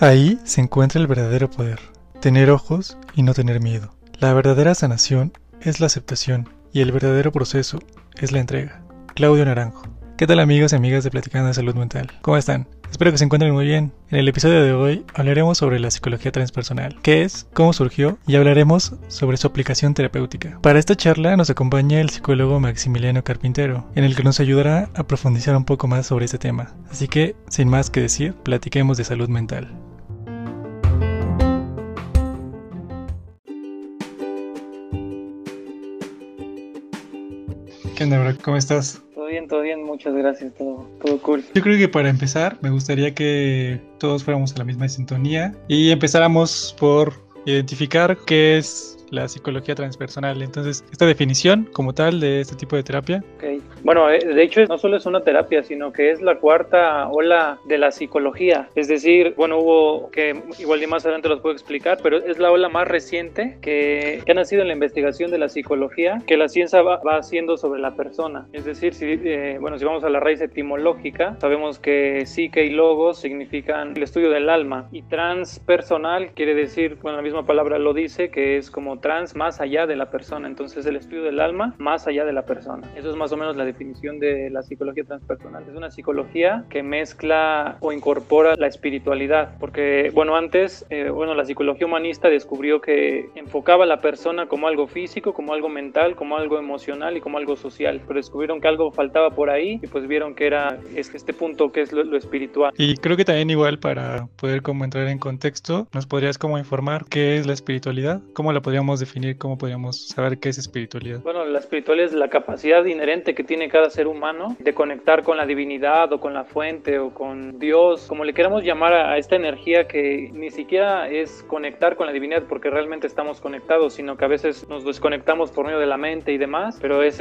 Ahí se encuentra el verdadero poder, tener ojos y no tener miedo. La verdadera sanación es la aceptación y el verdadero proceso es la entrega. Claudio Naranjo. ¿Qué tal, amigos y amigas de Platicando de Salud Mental? ¿Cómo están? Espero que se encuentren muy bien. En el episodio de hoy hablaremos sobre la psicología transpersonal, qué es, cómo surgió y hablaremos sobre su aplicación terapéutica. Para esta charla nos acompaña el psicólogo Maximiliano Carpintero, en el que nos ayudará a profundizar un poco más sobre este tema. Así que, sin más que decir, platiquemos de salud mental. ¿Qué onda, bro? ¿Cómo estás? Todo bien, muchas gracias, todo cool. Yo creo que para empezar me gustaría que todos fuéramos a la misma sintonía y empezáramos por identificar qué es la psicología transpersonal. Entonces, esta definición como tal de este tipo de terapia. Okay. Bueno, de hecho no solo es una terapia, sino que es la cuarta ola de la psicología. Es decir, bueno, hubo que igual y más adelante los puedo explicar, pero es la ola más reciente que ha nacido en la investigación de la psicología, que la ciencia va haciendo sobre la persona. Es decir, si vamos a la raíz etimológica, sabemos que psique y logos significan el estudio del alma, y transpersonal quiere decir, bueno, la misma palabra lo dice, que es como trans más allá de la persona. Entonces, el estudio del alma más allá de la persona. Eso es más o menos la definición de la psicología transpersonal. Es una psicología que mezcla o incorpora la espiritualidad, porque bueno, antes la psicología humanista descubrió que enfocaba a la persona como algo físico, como algo mental, como algo emocional y como algo social, pero descubrieron que algo faltaba por ahí y pues vieron que era este punto que es lo espiritual. Y creo que también, igual, para poder como entrar en contexto, nos podrías como informar qué es la espiritualidad, cómo la podríamos definir, cómo podríamos saber qué es espiritualidad. Bueno, la espiritualidad es la capacidad inherente que tiene cada ser humano de conectar con la divinidad o con la fuente o con Dios, como le queramos llamar a esta energía que ni siquiera es conectar con la divinidad porque realmente estamos conectados, sino que a veces nos desconectamos por medio de la mente y demás, pero es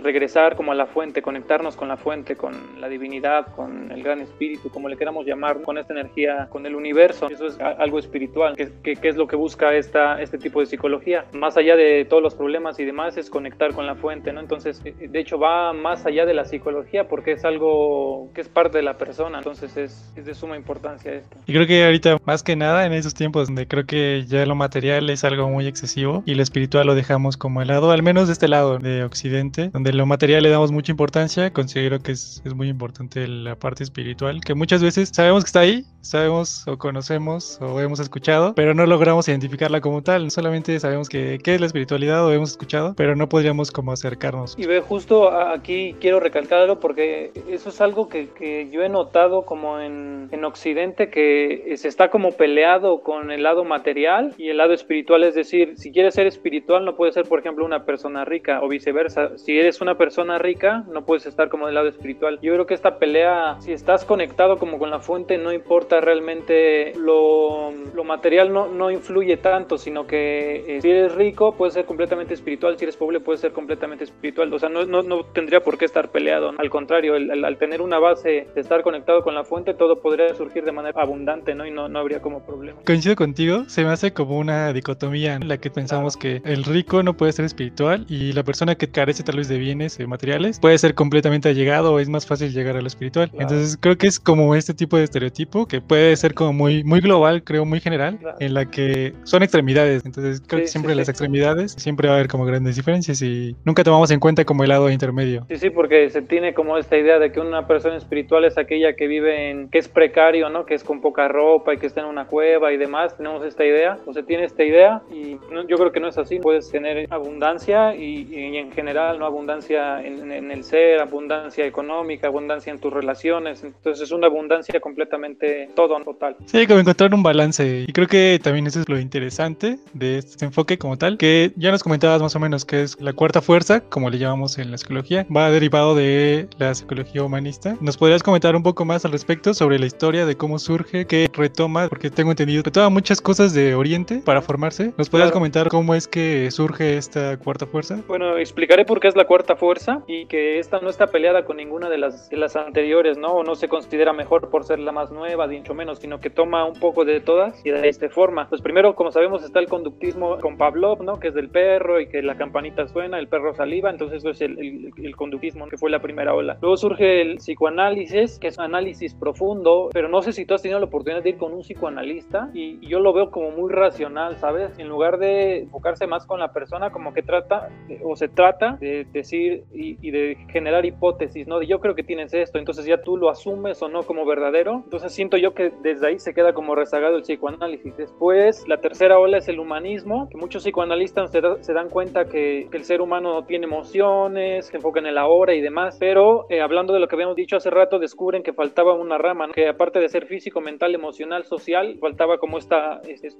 regresar como a la fuente, conectarnos con la fuente, con la divinidad, con el gran espíritu, como le queramos llamar, con esta energía, con el universo. Eso es algo espiritual, que es lo que busca este tipo de psicología, más allá de todos los problemas y demás, es conectar con la fuente, ¿no? Entonces, de hecho, va más allá de la psicología porque es algo que es parte de la persona, entonces es de suma importancia esto. Y creo que ahorita, más que nada, en esos tiempos donde creo que ya lo material es algo muy excesivo y lo espiritual lo dejamos como al lado, al menos de este lado de Occidente, donde lo material le damos mucha importancia, considero que es muy importante la parte espiritual, que muchas veces sabemos que está ahí, sabemos o conocemos o hemos escuchado, pero no logramos identificarla como tal, solamente sabemos qué es la espiritualidad o hemos escuchado, pero no podríamos como acercarnos. Y ve, justo aquí quiero recalcarlo porque eso es algo que yo he notado como en Occidente, que se está como peleado con el lado material y el lado espiritual. Es decir, si quieres ser espiritual no puedes ser, por ejemplo, una persona rica, o viceversa, si eres una persona rica no puedes estar como del lado espiritual. Yo creo que esta pelea, si estás conectado como con la fuente, no importa realmente lo material, no influye tanto, sino que si eres rico puedes ser completamente espiritual, si eres pobre puedes ser completamente espiritual. O sea, no tendría por qué estar peleado, al contrario, al tener una base de estar conectado con la fuente, todo podría surgir de manera abundante, ¿no? Y no habría como problema. Coincido contigo, se me hace como una dicotomía en la que pensamos que el rico no puede ser espiritual y la persona que carece tal vez de bienes materiales puede ser completamente allegado o es más fácil llegar a lo espiritual. Claro. Entonces creo que es como este tipo de estereotipo que puede ser como muy, muy global, creo, muy general, claro, en la que son extremidades, entonces creo que siempre las extremidades, siempre va a haber como grandes diferencias y nunca tomamos en cuenta como el lado intermedio. Sí, porque se tiene como esta idea de que una persona espiritual es aquella que vive que es precario, ¿no? Que es con poca ropa y que está en una cueva y demás. Tenemos esta idea, o se tiene esta idea, y yo creo que no es así. Puedes tener abundancia y en general, ¿no? Abundancia en el ser, abundancia económica, abundancia en tus relaciones. Entonces es una abundancia completamente todo, total. Sí, como encontrar un balance, y creo que también eso es lo interesante de este enfoque como tal, que ya nos comentabas más o menos que es la cuarta fuerza, como le llamamos en la psicología, va derivado de la psicología humanista. ¿Nos podrías comentar un poco más al respecto sobre la historia de cómo surge, qué retoma? Porque tengo entendido que retoma muchas cosas de Oriente para formarse. ¿Nos podrías comentar cómo es que surge esta cuarta fuerza? Bueno, explicaré por qué es la cuarta fuerza y que esta no está peleada con ninguna de las anteriores, ¿no? O no se considera mejor por ser la más nueva, dicho menos, sino que toma un poco de todas y de esta forma. Pues primero, como sabemos, está el conductismo con Pavlov, ¿no? Que es del perro y que la campanita suena, el perro saliva, entonces eso es el, el, el conductismo, que fue la primera ola. Luego surge el psicoanálisis, que es un análisis profundo, pero no sé si tú has tenido la oportunidad de ir con un psicoanalista y yo lo veo como muy racional, ¿sabes? En lugar de enfocarse más con la persona, como que se trata de decir y de generar hipótesis, ¿no? De yo creo que tienes esto, entonces ya tú lo asumes o no como verdadero. Entonces siento yo que desde ahí se queda como rezagado el psicoanálisis. Después, la tercera ola es el humanismo, que muchos psicoanalistas se dan cuenta que el ser humano no tiene emociones, se enfocan en el ahora y demás, pero hablando de lo que habíamos dicho hace rato, descubren que faltaba una rama, ¿no? Que aparte de ser físico, mental, emocional, social, faltaba como esto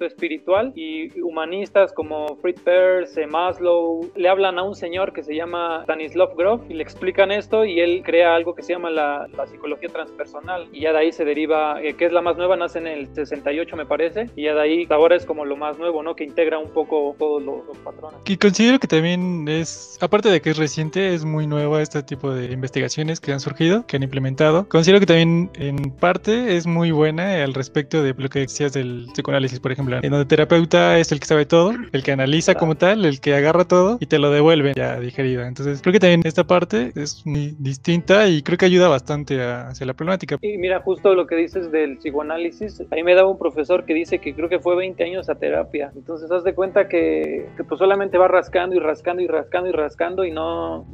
espiritual, y humanistas como Fritz Perls, Maslow, le hablan a un señor que se llama Stanislav Grof y le explican esto y él crea algo que se llama la psicología transpersonal, y ya de ahí se deriva, que es la más nueva, nace en el 68 me parece, y ya de ahí ahora es como lo más nuevo, ¿no? Que integra un poco todos los patrones. Que considero que también es, aparte de que es reciente, es muy nueva este tipo de investigaciones que han surgido, que han implementado. Considero que también en parte es muy buena al respecto de lo que decías del psicoanálisis, por ejemplo, en donde el terapeuta es el que sabe todo, el que analiza como tal, el que agarra todo y te lo devuelve ya digerido. Entonces creo que también esta parte es muy distinta y creo que ayuda bastante hacia la problemática. Y mira, justo lo que dices del psicoanálisis, ahí me daba un profesor que dice que creo que fue 20 años a terapia. Entonces haz de cuenta que pues solamente va rascando y rascando y rascando y rascando y no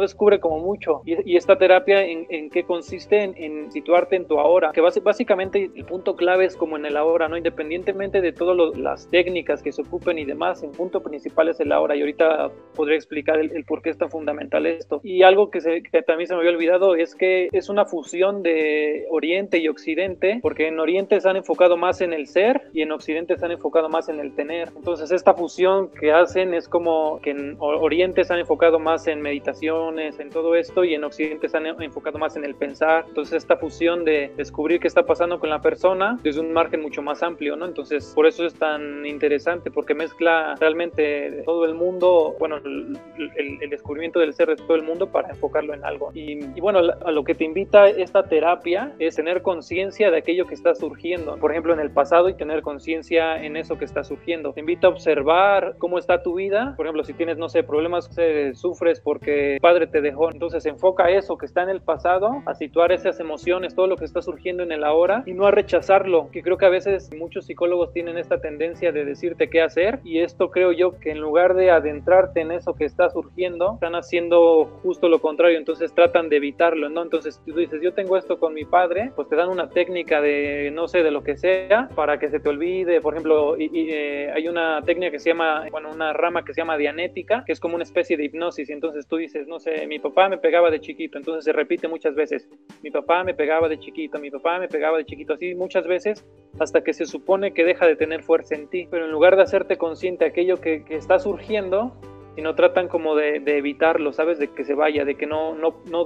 descubre como mucho. Y esta terapia en qué consiste, en situarte en tu ahora, que básicamente el punto clave es como en el ahora, ¿no? Independientemente de todas las técnicas que se ocupen y demás, el punto principal es el ahora, y ahorita podría explicar el por qué es tan fundamental esto. Y algo que también se me había olvidado es que es una fusión de Oriente y Occidente, porque en Oriente se han enfocado más en el ser y en Occidente se han enfocado más en el tener. Entonces esta fusión que hacen es como que en Oriente se han enfocado más en meditaciones, en todo esto, y en Occidente se han enfocado más en el pensar. Entonces esta fusión de descubrir qué está pasando con la persona desde un margen mucho más amplio, ¿no? Entonces por eso es tan interesante, porque mezcla realmente todo el mundo, bueno, el descubrimiento del ser de todo el mundo para enfocarlo en algo. Y bueno, a lo que te invita esta terapia es tener conciencia de aquello que está surgiendo, por ejemplo en el pasado, y tener conciencia en eso que está surgiendo. Te invita a observar cómo está tu vida, por ejemplo si tienes, no sé, problemas que sufres porque padre te dejó, entonces enfoca eso que está en el pasado, a situar esas emociones, todo lo que está surgiendo en el ahora, y no a rechazarlo, que creo que a veces muchos psicólogos tienen esta tendencia de decirte qué hacer, y esto creo yo que en lugar de adentrarte en eso que está surgiendo, están haciendo justo lo contrario, entonces tratan de evitarlo, ¿no? Entonces tú dices, yo tengo esto con mi padre, pues te dan una técnica de, no sé, de lo que sea, para que se te olvide, por ejemplo, hay una técnica que se llama, bueno, una rama que se llama dianética, que es como una especie de hipnosis, entonces tú dices, no sé, mi papá me pegaba de chiquito, entonces se repite muchas veces, mi papá me pegaba de chiquito, mi papá me pegaba de chiquito, así muchas veces, hasta que se supone que deja de tener fuerza en ti, pero en lugar de hacerte consciente de aquello que está surgiendo, sino tratan como de evitarlo, ¿sabes? De que se vaya, de que no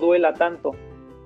duela tanto,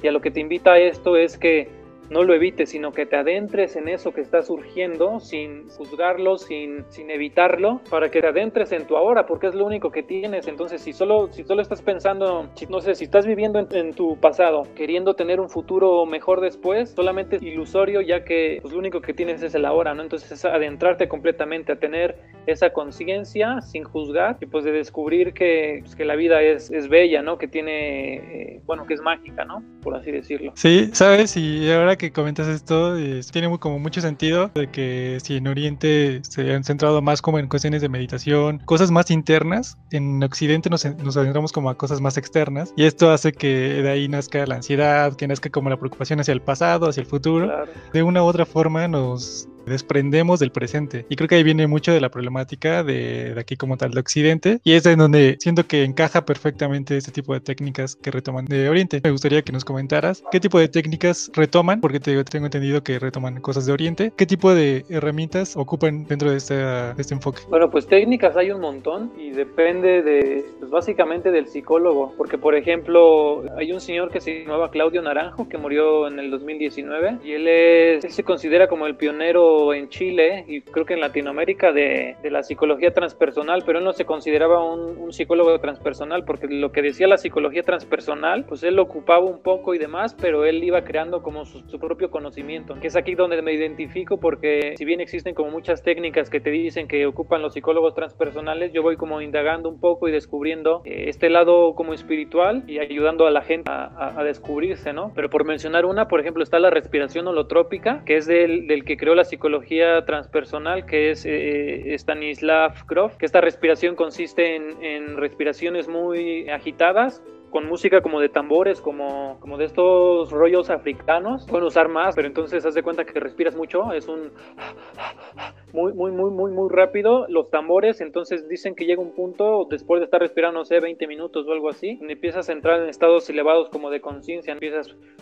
y a lo que te invita esto es que no lo evites, sino que te adentres en eso que está surgiendo sin juzgarlo, sin evitarlo, para que te adentres en tu ahora, porque es lo único que tienes. Entonces si solo estás pensando, no sé, si estás viviendo en tu pasado, queriendo tener un futuro mejor después, solamente es ilusorio, ya que pues, lo único que tienes es el ahora, ¿no? Entonces es adentrarte completamente, a tener esa conciencia sin juzgar, y pues de descubrir que la vida es bella, ¿no? Que tiene, que es mágica, ¿no? Por así decirlo. Sí, ¿sabes? Y ahora que comentas esto, tiene como mucho sentido de que si en Oriente se han centrado más como en cuestiones de meditación, cosas más internas, en Occidente nos adentramos como a cosas más externas, y esto hace que de ahí nazca la ansiedad, que nazca como la preocupación hacia el pasado, hacia el futuro. Claro. De una u otra forma nos desprendemos del presente, y creo que ahí viene mucho de la problemática de aquí como tal de Occidente, y es en donde siento que encaja perfectamente este tipo de técnicas que retoman de Oriente. Me gustaría que nos comentaras qué tipo de técnicas retoman, porque tengo entendido que retoman cosas de Oriente. ¿Qué tipo de herramientas ocupan dentro de este enfoque? Bueno, pues técnicas hay un montón y depende pues básicamente del psicólogo, porque por ejemplo hay un señor que se llamaba Claudio Naranjo, que murió en el 2019, y él se considera como el pionero mucho en Chile y creo que en Latinoamérica de la psicología transpersonal, pero él no se consideraba un psicólogo transpersonal porque lo que decía la psicología transpersonal, pues él lo ocupaba un poco y demás, pero él iba creando como su propio conocimiento, que es aquí donde me identifico porque si bien existen como muchas técnicas que te dicen que ocupan los psicólogos transpersonales, yo voy como indagando un poco y descubriendo este lado como espiritual y ayudando a la gente a descubrirse, ¿no? Pero por mencionar una, por ejemplo, está la respiración holotrópica, que es del que creó la psicología transpersonal, que es Stanislav Grof, que esta respiración consiste en respiraciones muy agitadas, con música como de tambores, como de estos rollos africanos. Pueden usar más, pero entonces haz de cuenta que respiras mucho, es un muy, muy, muy, muy, muy rápido los tambores, entonces dicen que llega un punto después de estar respirando, no sé, 20 minutos o algo así, donde empiezas a entrar en estados elevados como de conciencia,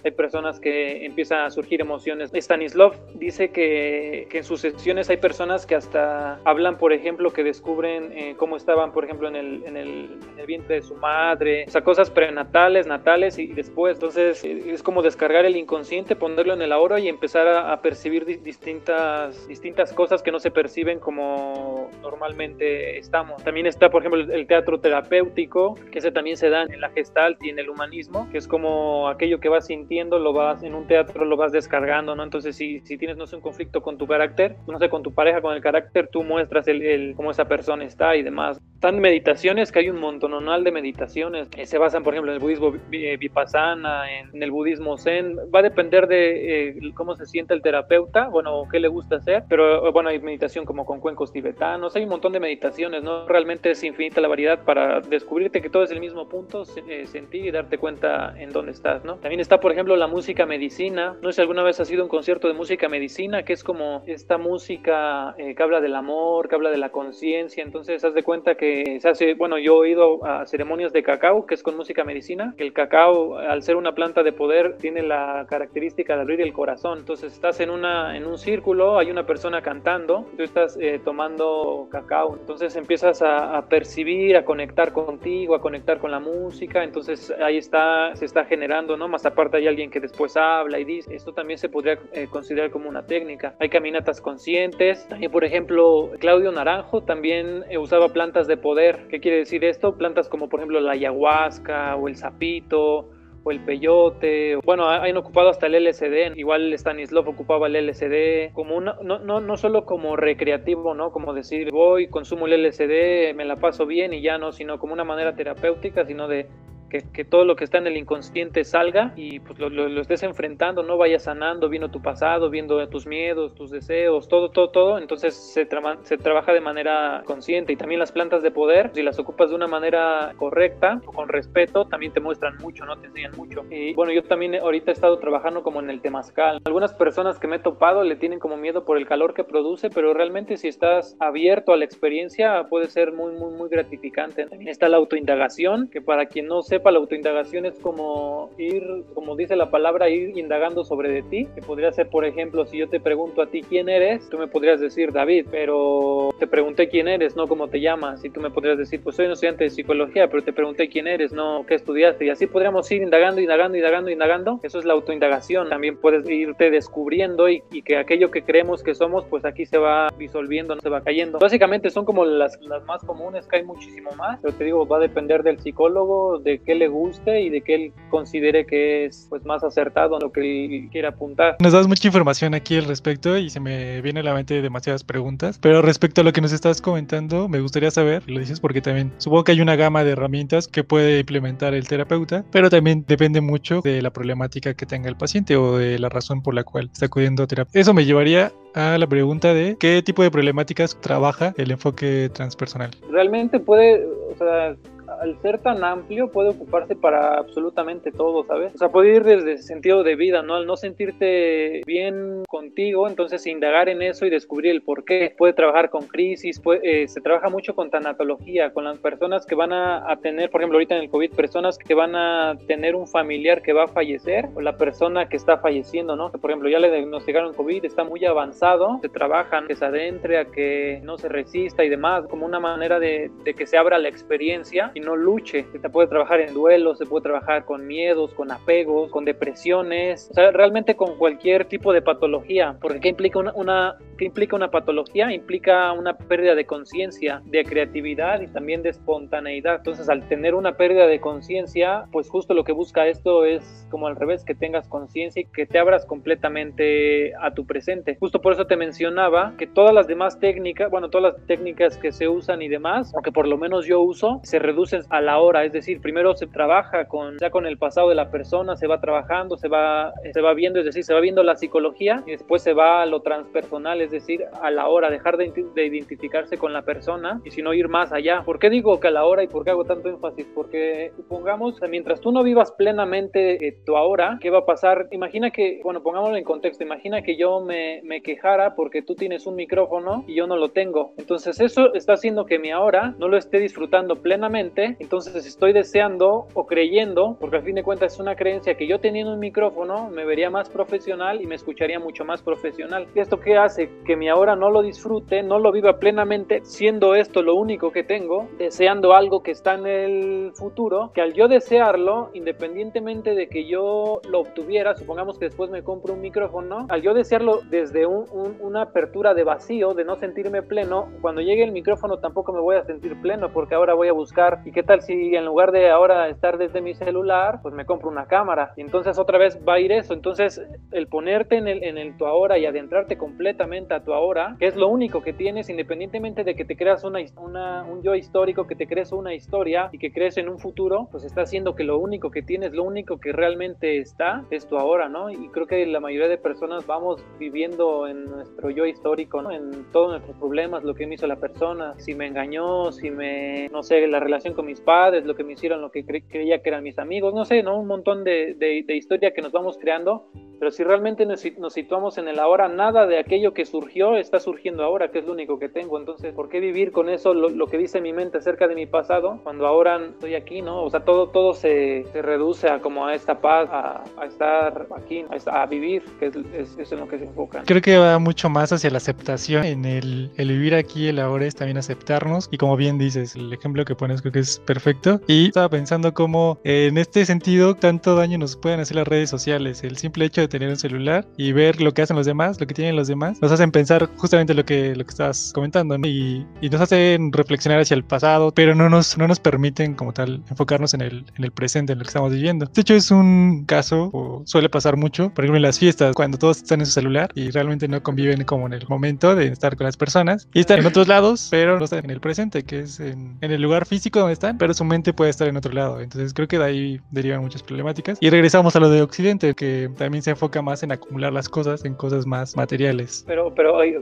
hay personas que empiezan a surgir emociones. Stanislav dice que en sus sesiones hay personas que hasta hablan, por ejemplo, que descubren cómo estaban, por ejemplo, en el vientre de su madre, o sea, cosas prenatales, natales y después. Entonces es como descargar el inconsciente, ponerlo en el ahora y empezar a percibir distintas cosas que no se perciben como normalmente estamos. También está, por ejemplo, el teatro terapéutico, que ese también se da en la Gestalt y en el humanismo, que es como aquello que vas sintiendo, lo vas en un teatro, lo vas descargando, ¿no? Entonces si tienes, no sé, un conflicto con tu carácter, no sé, con tu pareja, con el carácter, tú muestras cómo esa persona está y demás. Están meditaciones, que hay un montonal de meditaciones, se basan, por ejemplo, en el budismo vipassana, en el budismo zen. Va a depender de cómo se siente el terapeuta, bueno, qué le gusta hacer, pero bueno, hay meditación como con cuencos tibetanos, hay un montón de meditaciones, ¿no? Realmente es infinita la variedad para descubrirte que todo es el mismo punto, sentir y darte cuenta en dónde estás, ¿no? También está, por ejemplo, la música medicina. No sé si alguna vez has ido a un concierto de música medicina, que es como esta música que habla del amor, que habla de la conciencia, entonces haz de cuenta que se hace, bueno, yo he ido a ceremonias de cacao, que es con música medicina, que el cacao, al ser una planta de poder, tiene la característica de abrir el corazón, entonces estás en un círculo, hay una persona cantando, tú estás tomando cacao, entonces empiezas a percibir, a conectar contigo, a conectar con la música, entonces ahí está, se está generando, ¿no? Más aparte hay alguien que después habla y dice, esto también se podría considerar como una técnica. Hay caminatas conscientes, por ejemplo, Claudio Naranjo también usaba plantas de poder. ¿Qué quiere decir esto? Plantas como por ejemplo la ayahuasca o el sapito o el peyote, bueno, han ocupado hasta el LSD, igual Stanislav ocupaba el LSD, como una, no solo como recreativo, ¿no? Como decir, voy, consumo el LSD, me la paso bien y ya no, sino como una manera terapéutica, sino de que todo lo que está en el inconsciente salga y pues lo estés enfrentando, no vayas sanando, viendo tu pasado, viendo tus miedos, tus deseos, todo, entonces se trabaja de manera consciente. Y también las plantas de poder, si las ocupas de una manera correcta, con respeto, también te muestran mucho, ¿no? Te enseñan mucho. Y bueno, yo también ahorita he estado trabajando como en el temazcal. Algunas personas que me he topado le tienen como miedo por el calor que produce, pero realmente si estás abierto a la experiencia puede ser muy, muy, muy gratificante. También está la autoindagación, que para quien no sepa, la autoindagación es como ir, como dice la palabra, ir indagando sobre de ti, que podría ser, por ejemplo, si yo te pregunto a ti quién eres, tú me podrías decir David, pero te pregunté quién eres, no cómo te llamas, y tú me podrías decir, pues soy un estudiante de psicología, pero te pregunté quién eres, no qué estudiaste, y así podríamos ir indagando, eso es la autoindagación. También puedes irte descubriendo y que aquello que creemos que somos, pues aquí se va disolviendo, no se va cayendo. Básicamente son como las más comunes, que hay muchísimo más, pero te digo, va a depender del psicólogo, de que le guste y de que él considere que es pues más acertado en lo que él quiera apuntar. Nos das mucha información aquí al respecto y se me viene a la mente demasiadas preguntas, pero respecto a lo que nos estás comentando, me gustaría saber, lo dices porque también supongo que hay una gama de herramientas que puede implementar el terapeuta, pero también depende mucho de la problemática que tenga el paciente o de la razón por la cual está acudiendo a terapia. Eso me llevaría a la pregunta de qué tipo de problemáticas trabaja el enfoque transpersonal. Realmente puede, o sea, al ser tan amplio puede ocuparse para absolutamente todo, ¿sabes? O sea, puede ir desde sentido de vida, ¿no? Al no sentirte bien contigo, entonces indagar en eso y descubrir el por qué. Puede trabajar con crisis, se trabaja mucho con tanatología, con las personas que van a tener, por ejemplo, ahorita en el COVID, personas que van a tener un familiar que va a fallecer o la persona que está falleciendo, ¿no? Que, por ejemplo, ya le diagnosticaron COVID, está muy avanzado, se trabajan, que se adentre, a que no se resista y demás, como una manera de que se abra la experiencia y no no luche. Se puede trabajar en duelo, se puede trabajar con miedos, con apegos, con depresiones, o sea, realmente con cualquier tipo de patología, porque ¿qué implica una patología? Implica una pérdida de conciencia, de creatividad y también de espontaneidad. Entonces, al tener una pérdida de conciencia, pues justo lo que busca esto es como al revés, que tengas conciencia y que te abras completamente a tu presente. Justo por eso te mencionaba que todas las demás técnicas, bueno, todas las técnicas que se usan y demás, o que por lo menos yo uso, se reducen a la hora. Es decir, primero se trabaja ya con el pasado de la persona, se va trabajando, se va viendo, es decir, se va viendo la psicología y después se va a lo transpersonal, es decir, a la hora, dejar de identificarse con la persona y sino ir más allá. ¿Por qué digo que a la hora y por qué hago tanto énfasis? Porque supongamos, mientras tú no vivas plenamente tu ahora, ¿qué va a pasar? Imagina que, bueno, pongámoslo en contexto, imagina que yo me quejara porque tú tienes un micrófono y yo no lo tengo. Entonces eso está haciendo que mi ahora no lo esté disfrutando plenamente, entonces estoy deseando o creyendo, porque al fin de cuentas es una creencia, que yo teniendo un micrófono me vería más profesional y me escucharía mucho más profesional. ¿Y esto qué hace? Que mi ahora no lo disfrute, no lo viva plenamente, siendo esto lo único que tengo, deseando algo que está en el futuro, que al yo desearlo, independientemente de que yo lo obtuviera, supongamos que después me compro un micrófono, al yo desearlo desde una apertura de vacío, de no sentirme pleno, cuando llegue el micrófono tampoco me voy a sentir pleno, porque ahora voy a buscar, ¿y qué tal si en lugar de ahora estar desde mi celular, pues me compro una cámara? Y entonces otra vez va a ir eso. Entonces el ponerte en el tu ahora y adentrarte completamente a tu ahora, que es lo único que tienes, independientemente de que te creas un yo histórico, que te crees una historia y que crees en un futuro, pues está haciendo que lo único que tienes, lo único que realmente está, es tu ahora, ¿no? Y creo que la mayoría de personas vamos viviendo en nuestro yo histórico, ¿no? En todos nuestros problemas, lo que me hizo la persona, si me engañó, no sé, la relación con mis padres, lo que me hicieron, lo que creía que eran mis amigos, no sé, ¿no? Un montón de historia que nos vamos creando. Pero si realmente nos situamos en el ahora, nada de aquello que surgió está surgiendo ahora, que es lo único que tengo. Entonces, ¿por qué vivir con eso, lo que dice mi mente acerca de mi pasado, cuando ahora estoy aquí, ¿no? O sea, todo se reduce a como a esta paz, a estar aquí, a vivir, que es en lo que se enfocan. Creo que va mucho más hacia la aceptación, en el vivir aquí, el ahora es también aceptarnos. Y como bien dices, el ejemplo que pones creo que es perfecto. Y estaba pensando cómo en este sentido tanto daño nos pueden hacer las redes sociales, el simple hecho de tener un celular y ver lo que hacen los demás, lo que tienen los demás, nos hacen pensar justamente lo que estabas comentando, ¿no? Y nos hacen reflexionar hacia el pasado, pero no nos permiten como tal enfocarnos en el presente, en lo que estamos viviendo. De hecho es un caso, o suele pasar mucho, por ejemplo en las fiestas, cuando todos están en su celular y realmente no conviven como en el momento de estar con las personas, y están en otros lados, pero no están en el presente, que es en el lugar físico donde están, pero su mente puede estar en otro lado. Entonces creo que de ahí derivan muchas problemáticas. Y regresamos a lo de Occidente, que también se enfoca más en acumular las cosas, en cosas más materiales. Pero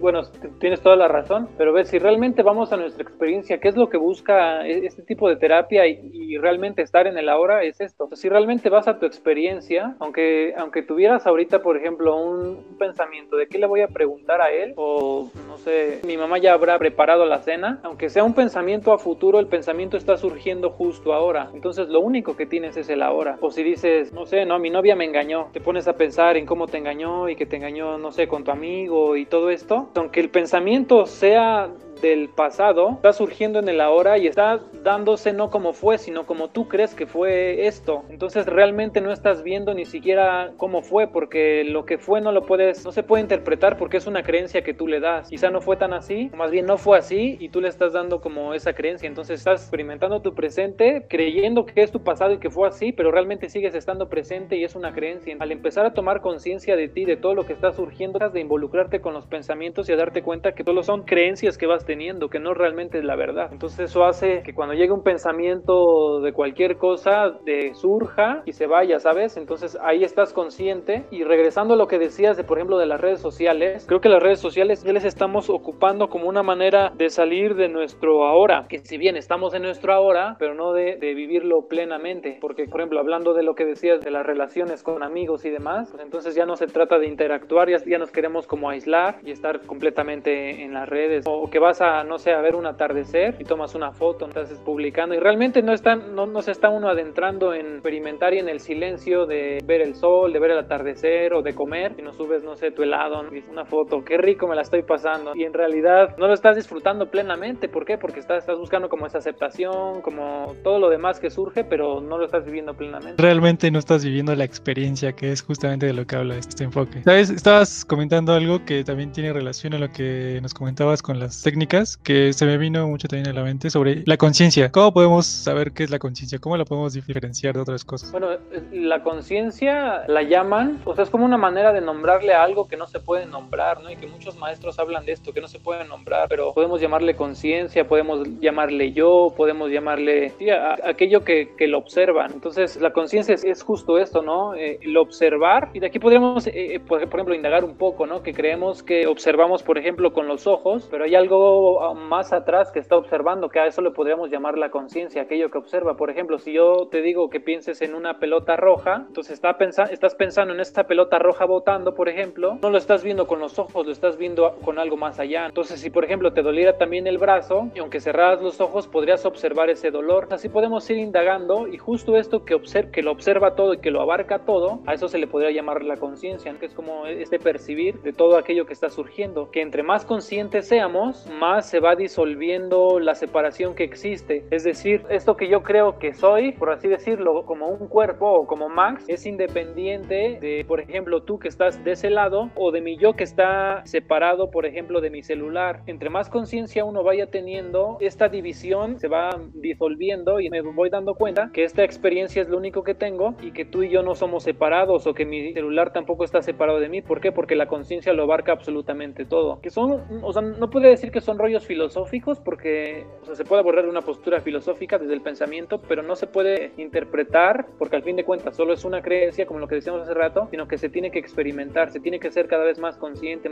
bueno, tienes toda la razón, pero ves, si realmente vamos a nuestra experiencia, ¿qué es lo que busca este tipo de terapia y realmente estar en el ahora? Es esto. Si realmente vas a tu experiencia, aunque tuvieras ahorita, por ejemplo, un pensamiento de qué le voy a preguntar a él, o no sé, mi mamá ya habrá preparado la cena, aunque sea un pensamiento a futuro, el pensamiento está surgiendo justo ahora. Entonces lo único que tienes es el ahora. O si dices, no sé, no, mi novia me engañó, te pones a pensar en cómo te engañó y que te engañó, no sé, con tu amigo y todo esto, aunque el pensamiento sea del pasado, está surgiendo en el ahora y está dándose no como fue, sino como tú crees que fue esto. Entonces realmente no estás viendo ni siquiera cómo fue, porque lo que fue no se puede interpretar, porque es una creencia que tú le das. Quizá no fue tan así, o más bien no fue así, y tú le estás dando como esa creencia. Entonces estás experimentando tu presente, creyendo que es tu pasado y que fue así, pero realmente sigues estando presente y es una creencia. Al empezar a tomar conciencia de ti, de todo lo que está surgiendo, de involucrarte con los pensamientos y a darte cuenta que solo son creencias que vas teniendo, que no realmente es la verdad. Entonces eso hace que cuando llegue un pensamiento de cualquier cosa, surja y se vaya, ¿sabes? Entonces ahí estás consciente. Y regresando a lo que decías de, por ejemplo, de las redes sociales, creo que las redes sociales ya les estamos ocupando como una manera de salir de nuestro ahora, que si bien estamos en nuestro ahora, pero no de vivirlo plenamente, porque, por ejemplo, hablando de lo que decías de las relaciones con amigos y demás, pues entonces ya no se trata de interactuar, ya nos queremos como aislar y estar completamente en las redes, o que vas a, no sé, a ver un atardecer y tomas una foto, entonces publicando, y realmente no se está uno adentrando en experimentar y en el silencio de ver el sol, de ver el atardecer o de comer, y no subes, no sé, tu helado, una foto, qué rico me la estoy pasando, y en realidad no lo estás disfrutando plenamente. ¿Por qué? Porque estás buscando como esa aceptación, como todo lo demás que surge, pero no lo estás viviendo plenamente. Realmente no estás viviendo la experiencia, que es justamente de lo que habla este enfoque. ¿Sabes? Estabas comentando algo que también tiene relación a lo que nos comentabas con las técnicas, que se me vino mucho también a la mente sobre la conciencia. ¿Cómo podemos saber qué es la conciencia? ¿Cómo la podemos diferenciar de otras cosas? Bueno, la conciencia la llaman, o sea, es como una manera de nombrarle a algo que no se puede nombrar, ¿no? Y que muchos maestros hablan de esto, que no se puede nombrar, pero podemos llamarle conciencia, podemos llamarle yo, podemos llamarle aquello que lo observan. Entonces, la conciencia es justo esto, ¿no? El observar, y de aquí podríamos, por ejemplo, indagar un poco, ¿no? Que creemos que observamos, por ejemplo, con los ojos, pero hay algo más atrás que está observando, que a eso le podríamos llamar la conciencia, aquello que observa. Por ejemplo, si yo te digo que pienses en una pelota roja, entonces estás pensando en esta pelota roja botando, por ejemplo, no lo estás viendo con los ojos, lo estás viendo con algo más allá. Entonces, si por ejemplo te doliera también el brazo, y aunque cerraras los ojos, podrías observar ese dolor. Así podemos ir indagando, y justo esto que lo observa todo y que lo abarca todo, a eso se le podría llamar la conciencia, que es como este percibir de todo aquello que está surgiendo, que entre más conscientes seamos, más se va disolviendo la separación que existe. Es decir, esto que yo creo que soy, por así decirlo, como un cuerpo o como Max, es independiente de, por ejemplo, tú que estás de ese lado, o de mi yo que está separado, por ejemplo, de mi celular. Entre más conciencia uno vaya teniendo, esta división se va disolviendo, y me voy dando cuenta que esta experiencia es lo único que tengo, y que tú y yo no somos separados, o que mi celular tampoco está separado de mí. ¿Por qué? Porque la conciencia lo abarca absolutamente todo. Que son, o sea, no podría decir que son rollos filosóficos, porque, o sea, se puede abordar una postura filosófica desde el pensamiento, pero no se puede interpretar, porque al fin de cuentas solo es una creencia, como lo que decíamos hace rato, sino que se tiene que experimentar, se tiene que ser cada vez más consciente,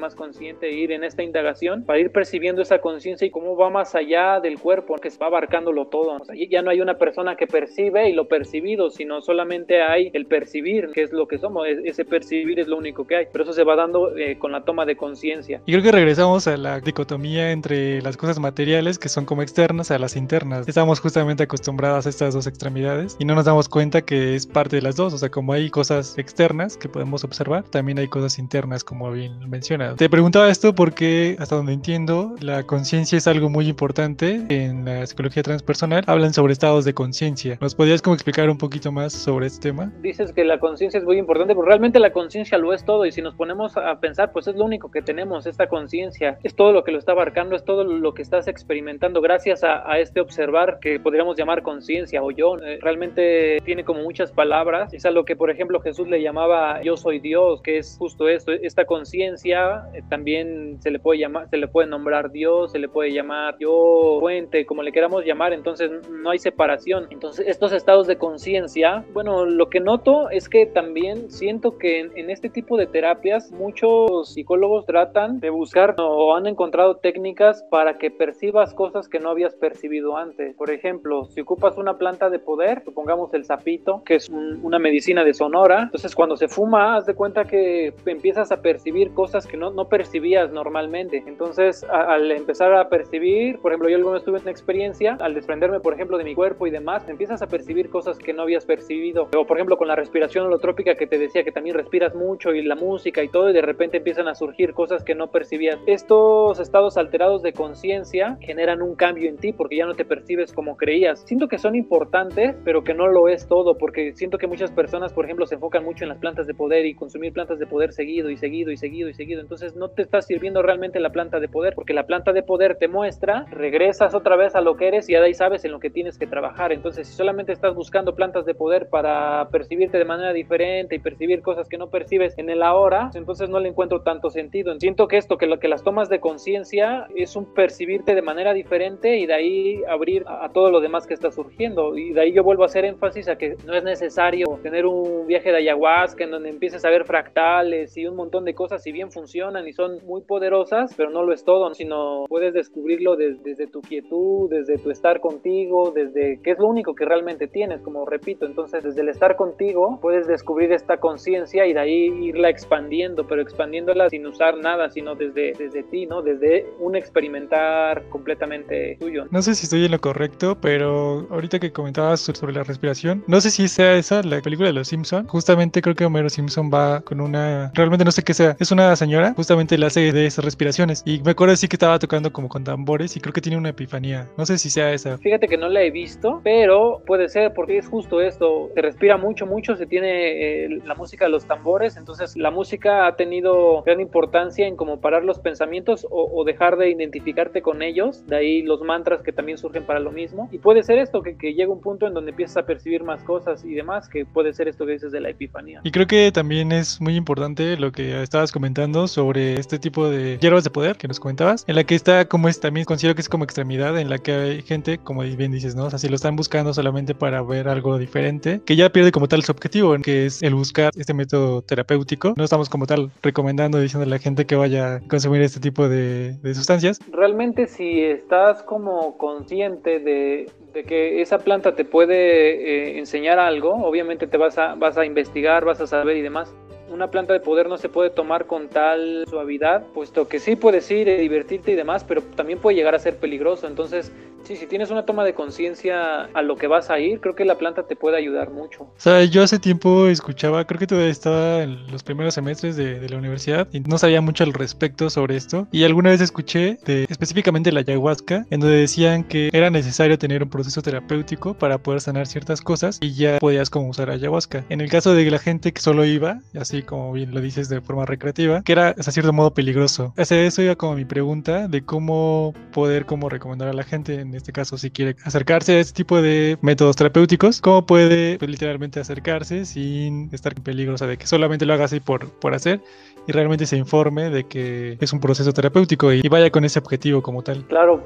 e ir en esta indagación para ir percibiendo esa conciencia y cómo va más allá del cuerpo, que se va abarcándolo todo. O sea, ya no hay una persona que percibe y lo percibido, sino solamente hay el percibir, que es lo que somos, ese percibir es lo único que hay, pero eso se va dando con la toma de conciencia. Y creo que regresamos a la dicotomía entre las cosas materiales, que son como externas, a las internas. Estamos justamente acostumbradas a estas dos extremidades y no nos damos cuenta que es parte de las dos. O sea, como hay cosas externas que podemos observar, también hay cosas internas, como bien mencionado. Te preguntaba esto porque, hasta donde entiendo, la conciencia es algo muy importante en la psicología transpersonal. Hablan sobre estados de conciencia. ¿Nos podrías como explicar un poquito más sobre este tema? Dices que la conciencia es muy importante, pero realmente la conciencia lo es todo, y si nos ponemos a pensar, pues es lo único que tenemos, esta conciencia, es todo lo que lo está abarcando, es todo lo que estás experimentando gracias a este observar que podríamos llamar conciencia o yo. Realmente tiene como muchas palabras. Es a lo que, por ejemplo, Jesús le llamaba yo soy Dios, que es justo esto, esta conciencia. También se le puede llamar, se le puede nombrar Dios, se le puede llamar yo, fuente, como le queramos llamar. Entonces no hay separación. Entonces estos estados de conciencia, bueno, lo que noto es que también siento que en este tipo de terapias muchos psicólogos tratan de buscar o han encontrado técnicas para que percibas cosas que no habías percibido antes. Por ejemplo, si ocupas una planta de poder, supongamos el sapito, que es una medicina de Sonora, entonces cuando se fuma, haz de cuenta que empiezas a percibir cosas que no percibías normalmente. Entonces al empezar a percibir, por ejemplo, yo alguna vez tuve una experiencia, al desprenderme, por ejemplo, de mi cuerpo y demás, empiezas a percibir cosas que no habías percibido. O por ejemplo, con la respiración holotrópica, que te decía que también respiras mucho, y la música y todo, y de repente empiezan a surgir cosas que no percibías. Estos estados alterados de conciencia generan un cambio en ti, porque ya no te percibes como creías. Siento que son importantes, pero que no lo es todo, porque siento que muchas personas, por ejemplo, se enfocan mucho en las plantas de poder y consumir plantas de poder seguido. Entonces no te está sirviendo realmente la planta de poder, porque la planta de poder te muestra, regresas otra vez a lo que eres y ya de ahí sabes en lo que tienes que trabajar. Entonces si solamente estás buscando plantas de poder para percibirte de manera diferente y percibir cosas que no percibes en el ahora, entonces no le encuentro tanto sentido. Siento que esto, que lo que las tomas de conciencia es un percibirte de manera diferente y de ahí abrir a todo lo demás que está surgiendo. Y de ahí yo vuelvo a hacer énfasis a que no es necesario tener un viaje de ayahuasca en donde empieces a ver fractales y un montón de cosas, si bien funcionan y son muy poderosas, pero no lo es todo, sino puedes descubrirlo desde tu quietud, desde tu estar contigo, desde que es lo único que realmente tienes, como repito. Entonces desde el estar contigo puedes descubrir esta conciencia experiencia y de ahí irla expandiendo, pero expandiéndola sin usar nada, sino desde ti, ¿no? Desde un experimentar completamente tuyo. No sé si estoy en lo correcto, pero ahorita que comentabas sobre la respiración, no sé si sea esa la película de los Simpson. Justamente creo que Homero Simpson va con una... Realmente no sé qué sea. Es una señora, justamente la hace de esas respiraciones. Y me acuerdo sí que estaba tocando como con tambores y creo que tiene una epifanía. No sé si sea esa. Fíjate que no la he visto, pero puede ser porque es justo esto. Se respira mucho, se tiene la música de los tambores. Entonces la música ha tenido gran importancia en como parar los pensamientos o dejar de identificarte con ellos. De ahí los mantras que también surgen para lo mismo. Y puede ser esto, que llega un punto en donde empiezas a percibir más cosas y demás, que puede ser esto que dices de la epifanía. Y creo que también es muy importante lo que estabas comentando sobre este tipo de hierbas de poder que nos comentabas, en la que está como es, también considero que es como extremidad, en la que hay gente, como bien dices, ¿no? O sea, si lo están buscando solamente para ver algo diferente, que ya pierde como tal su objetivo, que es el buscar este método terapéutico. No estamos como tal recomendando, diciendo a la gente que vaya a consumir este tipo de sustancias. Realmente si estás como consciente de que esa planta te puede enseñar algo, obviamente te vas a investigar, vas a saber y demás. Una planta de poder no se puede tomar con tal suavidad, puesto que sí puedes ir a divertirte y demás, pero también puede llegar a ser peligroso. Entonces, sí, si tienes una toma de conciencia a lo que vas a ir, creo que la planta te puede ayudar mucho. O sea, yo hace tiempo escuchaba, creo que todavía estaba en los primeros semestres de la universidad y no sabía mucho al respecto sobre esto. Y alguna vez escuché específicamente la ayahuasca, en donde decían que era necesario tener un proceso terapéutico para poder sanar ciertas cosas y ya podías como usar ayahuasca. En el caso de la gente que solo iba, así como bien lo dices, de forma recreativa, que era hasta cierto modo peligroso. Hacia eso iba como mi pregunta de cómo poder como recomendar a la gente, en este caso si quiere acercarse a este tipo de métodos terapéuticos, cómo puede literalmente acercarse sin estar en peligro, o sea, de que solamente lo haga así por hacer y realmente se informe de que es un proceso terapéutico y vaya con ese objetivo como tal. Claro,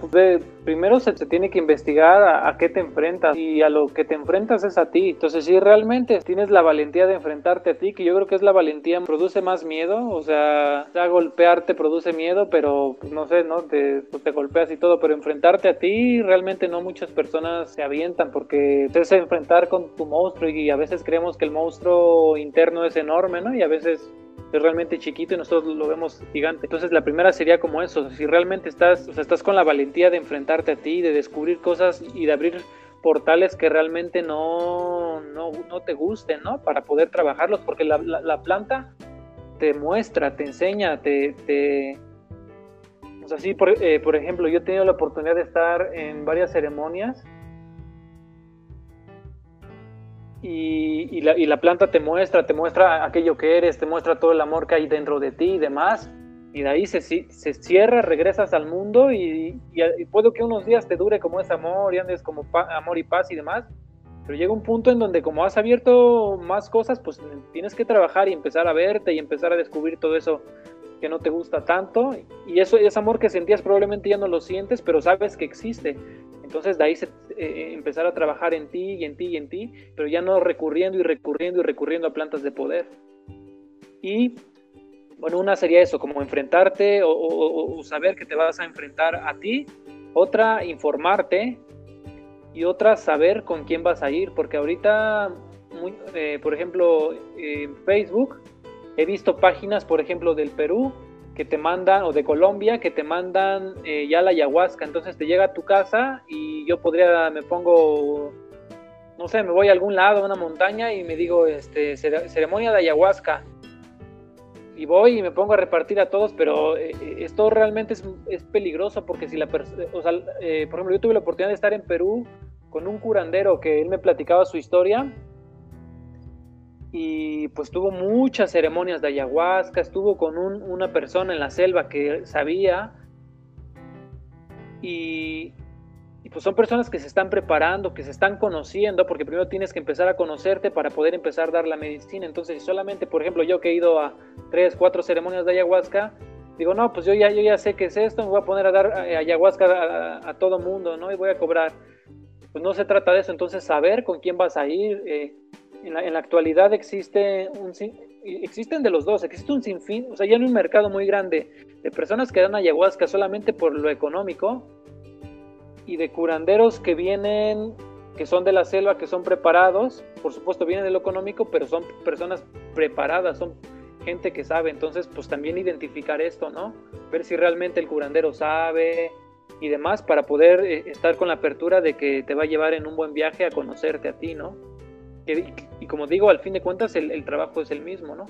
primero se tiene que investigar a qué te enfrentas, y a lo que te enfrentas es a ti. Entonces si realmente tienes la valentía de enfrentarte a ti, que yo creo que es la valentía, produce más miedo, o sea, ya golpearte produce miedo, pero pues, no sé, ¿no? Te golpeas y todo, pero enfrentarte a ti, realmente no muchas personas se avientan, porque es enfrentar con tu monstruo y a veces creemos que el monstruo interno es enorme, ¿no? Y a veces es realmente chiquito y nosotros lo vemos gigante. Entonces la primera sería como eso, si realmente estás con la valentía de enfrentarte a ti, de descubrir cosas y de abrir portales que realmente no te gusten, ¿no? Para poder trabajarlos, porque la planta te muestra, te enseña, o sea, sí, por ejemplo, yo he tenido la oportunidad de estar en varias ceremonias y la planta te muestra aquello que eres, te muestra todo el amor que hay dentro de ti y demás. Y de ahí se cierra, regresas al mundo y puede que unos días te dure como ese amor y andes como amor y paz y demás, pero llega un punto en donde como has abierto más cosas, pues tienes que trabajar y empezar a verte y empezar a descubrir todo eso que no te gusta tanto, y eso, ese amor que sentías probablemente ya no lo sientes, pero sabes que existe. Entonces de ahí empezar a trabajar en ti y en ti y en ti, pero ya no recurriendo a plantas de poder. Y bueno, una sería eso, como enfrentarte o saber que te vas a enfrentar a ti. Otra, informarte. Y otra, saber con quién vas a ir. Porque ahorita, por ejemplo, en Facebook he visto páginas, por ejemplo, del Perú que te mandan, o de Colombia, que te mandan ya la ayahuasca. Entonces te llega a tu casa y yo me pongo, no sé, me voy a algún lado, a una montaña, y me digo, ceremonia de ayahuasca. Y voy y me pongo a repartir a todos, pero esto realmente es peligroso, porque si por ejemplo, yo tuve la oportunidad de estar en Perú con un curandero que él me platicaba su historia, y pues tuvo muchas ceremonias de ayahuasca, estuvo con una persona en la selva que sabía, y pues son personas que se están preparando, que se están conociendo, porque primero tienes que empezar a conocerte para poder empezar a dar la medicina. Entonces, solamente, por ejemplo, yo que he ido a 3, 4 ceremonias de ayahuasca, digo, no, pues yo ya sé qué es esto, me voy a poner a dar ayahuasca a todo mundo, ¿no? Y voy a cobrar. Pues no se trata de eso. Entonces, saber con quién vas a ir. En la actualidad existen de los dos, existe un sinfín, o sea, ya hay un mercado muy grande de personas que dan ayahuasca solamente por lo económico, y de curanderos que vienen, que son de la selva, que son preparados, por supuesto vienen de lo económico, pero son personas preparadas, son gente que sabe. Entonces pues también identificar esto, ¿no? Ver si realmente el curandero sabe y demás, para poder estar con la apertura de que te va a llevar en un buen viaje a conocerte a ti, ¿no? Y como digo, al fin de cuentas el trabajo es el mismo, ¿no?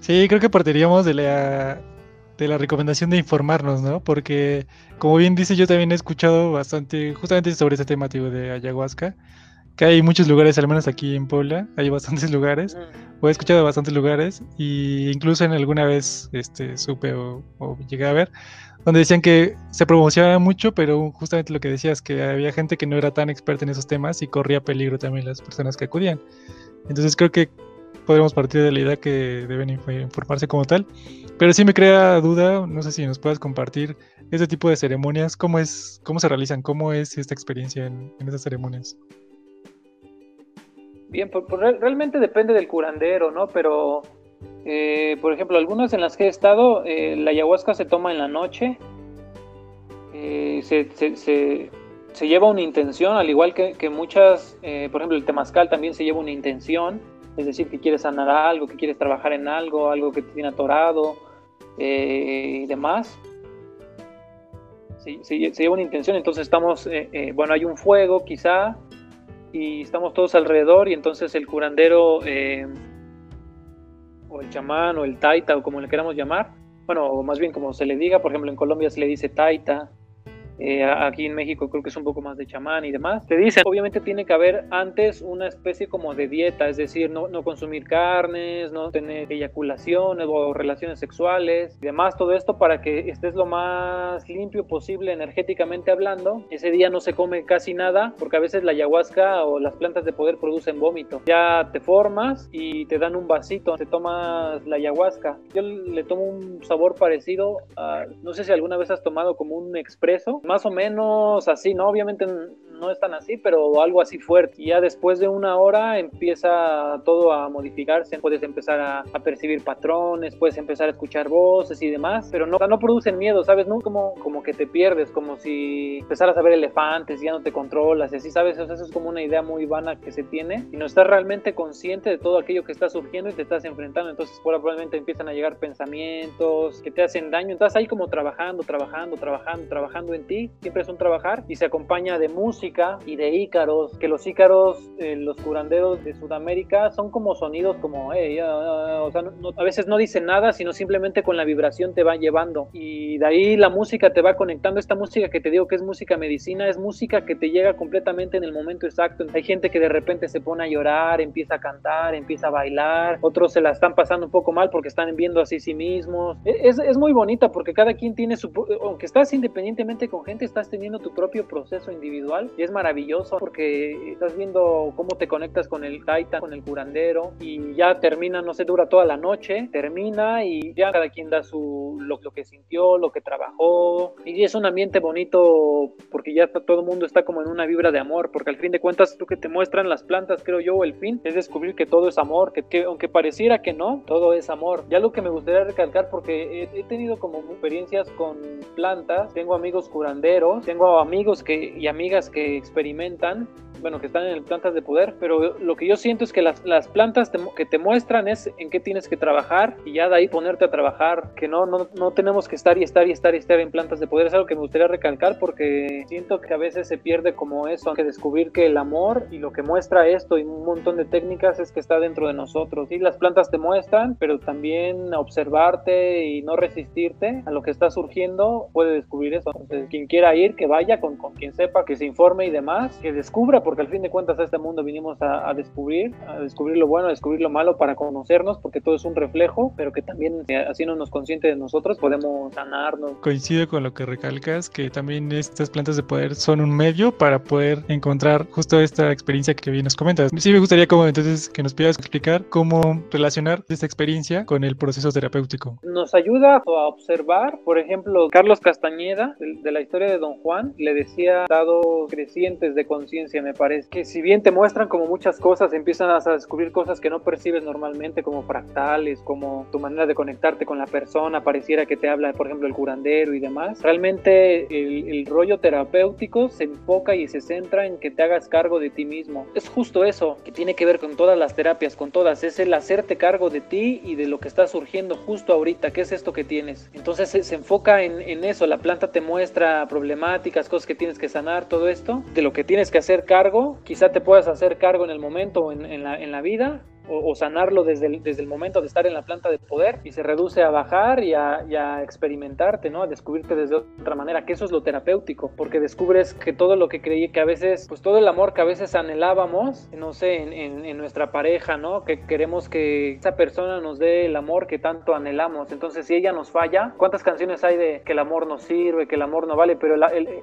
Sí, creo que partiríamos de la recomendación de informarnos, ¿no? Porque, como bien dice, yo también he escuchado bastante, justamente sobre ese tema, tío, de ayahuasca, que hay muchos lugares, al menos aquí en Puebla, hay bastantes lugares, o he escuchado de bastantes lugares, y incluso en alguna vez supe o llegué a ver, donde decían que se promocionaba mucho, pero justamente lo que decías, que había gente que no era tan experta en esos temas y corría peligro también las personas que acudían. Entonces creo que podemos partir de la idea que deben informarse como tal, pero sí me crea duda, no sé si nos puedas compartir este tipo de ceremonias, cómo se realizan, cómo es esta experiencia en estas ceremonias. Bien, realmente depende del curandero, ¿no? Pero, por ejemplo, algunas en las que he estado, la ayahuasca se toma en la noche, se lleva una intención, al igual que muchas, por ejemplo, el temazcal también se lleva una intención, es decir, que quieres sanar algo, que quieres trabajar en algo que te tiene atorado y demás. Se lleva una intención, entonces estamos, hay un fuego quizá, y estamos todos alrededor, y entonces el curandero, o el chamán, o el taita, o como le queramos llamar, bueno, o más bien como se le diga, por ejemplo en Colombia se le dice taita, aquí en México creo que es un poco más de chamán y demás, te dicen, obviamente tiene que haber antes una especie como de dieta, es decir, no consumir carnes, no tener eyaculaciones o relaciones sexuales y demás, todo esto para que estés lo más limpio posible energéticamente hablando. Ese día no se come casi nada, porque a veces la ayahuasca o las plantas de poder producen vómito. Ya te formas y te dan un vasito, te tomas la ayahuasca. Yo le tomo un sabor parecido a, no sé si alguna vez has tomado como un expreso, más o menos así, ¿no? Obviamente no es tan así, pero algo así fuerte. Y ya después de una hora empieza todo a modificarse. Puedes empezar a percibir patrones, puedes empezar a escuchar voces y demás, pero no producen miedo, ¿sabes? No como que te pierdes, como si empezaras a ver elefantes y ya no te controlas y así, ¿sabes? O sea, eso es como una idea muy vana que se tiene y no estás realmente consciente de todo aquello que está surgiendo y te estás enfrentando. Entonces, probablemente empiezan a llegar pensamientos que te hacen daño. Entonces, ahí como trabajando en ti. Siempre es un trabajar y se acompaña de música y de ícaros, que los ícaros, los curanderos de Sudamérica son como sonidos como o sea, a veces no dicen nada, sino simplemente con la vibración te va llevando, y de ahí la música te va conectando. Esta música que te digo que es música medicina, es música que te llega completamente en el momento exacto. Hay gente que de repente se pone a llorar, empieza a cantar, empieza a bailar, otros se la están pasando un poco mal porque están viendo así sí mismos. Es muy bonita porque cada quien tiene su, aunque estás independientemente con gente, estás teniendo tu propio proceso individual y es maravilloso porque estás viendo cómo te conectas con el taita, con el curandero, y ya termina, no sé, dura toda la noche, termina y ya cada quien da lo que sintió, lo que trabajó, y es un ambiente bonito porque ya todo el mundo está como en una vibra de amor, porque al fin de cuentas lo que te muestran las plantas, creo yo, el fin es descubrir que todo es amor, que aunque pareciera que no, todo es amor. Ya lo que me gustaría recalcar, porque he tenido como experiencias con plantas, tengo amigos curanderos, tengo amigos y amigas que experimentan, bueno, que están en plantas de poder, pero lo que yo siento es que las plantas que te muestran es en qué tienes que trabajar y ya de ahí ponerte a trabajar, que no tenemos que estar en plantas de poder. Es algo que me gustaría recalcar porque siento que a veces se pierde como eso, que descubrir que el amor y lo que muestra esto y un montón de técnicas es que está dentro de nosotros. Y las plantas te muestran, pero también observarte y no resistirte a lo que está surgiendo puede descubrir eso. Entonces, quien quiera ir, que vaya con quien sepa, que se informe y demás, que descubra, porque al fin de cuentas a este mundo vinimos a descubrir lo bueno, a descubrir lo malo, para conocernos, porque todo es un reflejo, pero que también haciéndonos conscientes de nosotros podemos sanarnos. Coincido con lo que recalcas, que también estas plantas de poder son un medio para poder encontrar justo esta experiencia que bien nos comentas. Sí me gustaría como entonces que nos pudieras explicar cómo relacionar esta experiencia con el proceso terapéutico. Nos ayuda a observar, por ejemplo, Carlos Castañeda, de la historia de Don Juan, le decía dado que crecientes de conciencia, me parece, que si bien te muestran como muchas cosas, empiezan a descubrir cosas que no percibes normalmente, como fractales, como tu manera de conectarte con la persona, pareciera que te habla, por ejemplo, el curandero y demás. Realmente el rollo terapéutico se enfoca y se centra en que te hagas cargo de ti mismo. Es justo eso, que tiene que ver con todas las terapias, con todas, es el hacerte cargo de ti y de lo que está surgiendo justo ahorita, qué es esto que tienes. Entonces se enfoca en eso, la planta te muestra problemáticas, cosas que tienes que sanar, todo esto, de lo que tienes que hacer cargo, quizá te puedas hacer cargo en el momento o en la vida, o sanarlo desde el momento de estar en la planta de poder, y se reduce a bajar y a experimentarte, ¿no? A descubrirte desde otra manera, que eso es lo terapéutico, porque descubres que todo lo que creí que a veces, pues todo el amor que a veces anhelábamos, no sé, en nuestra pareja, ¿no? Que queremos que esa persona nos dé el amor que tanto anhelamos. Entonces, si ella nos falla, ¿cuántas canciones hay de que el amor no sirve, que el amor no vale? Pero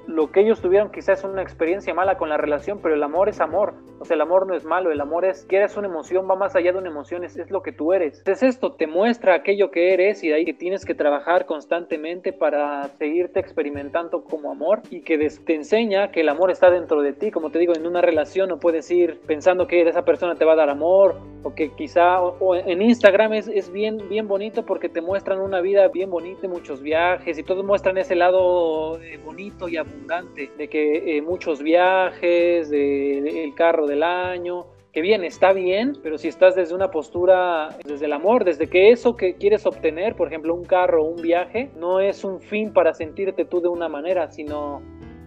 lo que ellos tuvieron quizás es una experiencia mala con la relación, pero el amor es amor. O sea, el amor no es malo, el amor es, quieres una emoción, va más allá de una emoción, es lo que tú eres. Entonces esto te muestra aquello que eres y de ahí que tienes que trabajar constantemente para seguirte experimentando como amor, y que te enseña que el amor está dentro de ti. Como te digo, en una relación no puedes ir pensando que esa persona te va a dar amor, o que quizá, o en Instagram es bien bonito porque te muestran una vida bien bonita, muchos viajes y todos muestran ese lado bonito y abundante, de que muchos viajes, el carro del año, que bien, está bien, pero si estás desde una postura, desde el amor, desde que eso que quieres obtener, por ejemplo, un carro o un viaje, no es un fin para sentirte tú de una manera, sino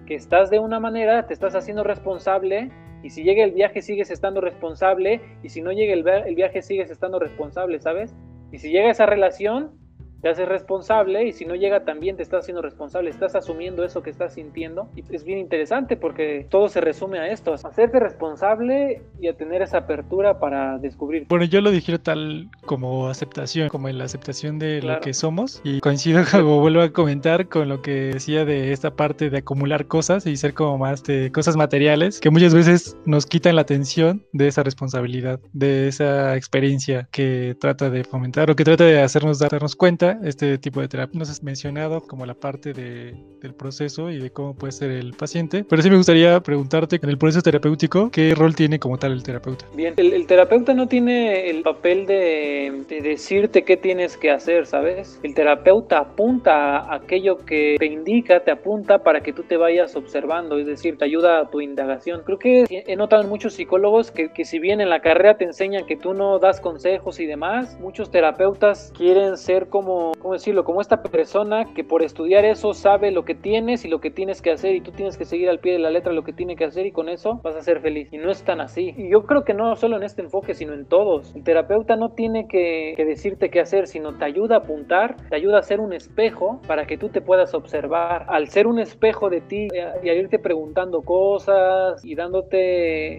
que estás de una manera, te estás haciendo responsable, y si llega el viaje sigues estando responsable, y si no llega el viaje sigues estando responsable, ¿sabes? Y si llega esa relación, te haces responsable, y si no llega también te estás haciendo responsable, estás asumiendo eso que estás sintiendo. Y es bien interesante porque todo se resume a esto, a hacerte responsable y a tener esa apertura para descubrir. Bueno, yo lo dije tal como aceptación, como en la aceptación de lo que somos, y coincido, como vuelvo a comentar, con lo que decía de esta parte de acumular cosas y ser como más de cosas materiales, que muchas veces nos quitan la atención de esa responsabilidad, de esa experiencia que trata de fomentar o que trata de hacernos darnos cuenta este tipo de terapia. Nos has mencionado como la parte del proceso y de cómo puede ser el paciente, pero sí me gustaría preguntarte, en el proceso terapéutico, ¿qué rol tiene como tal el terapeuta? Bien, el terapeuta no tiene el papel de decirte qué tienes que hacer, ¿sabes? El terapeuta apunta a aquello que te indica, te apunta para que tú te vayas observando, es decir, te ayuda a tu indagación. Creo que he notado en muchos psicólogos que si bien en la carrera te enseñan que tú no das consejos y demás, muchos terapeutas quieren ser como, ¿cómo decirlo?, como esta persona que por estudiar eso sabe lo que tienes y lo que tienes que hacer, y tú tienes que seguir al pie de la letra lo que tiene que hacer y con eso vas a ser feliz. Y no es tan así. Y yo creo que no solo en este enfoque, sino en todos. El terapeuta no tiene que decirte qué hacer, sino te ayuda a apuntar, te ayuda a ser un espejo para que tú te puedas observar. Al ser un espejo de ti y a irte preguntando cosas y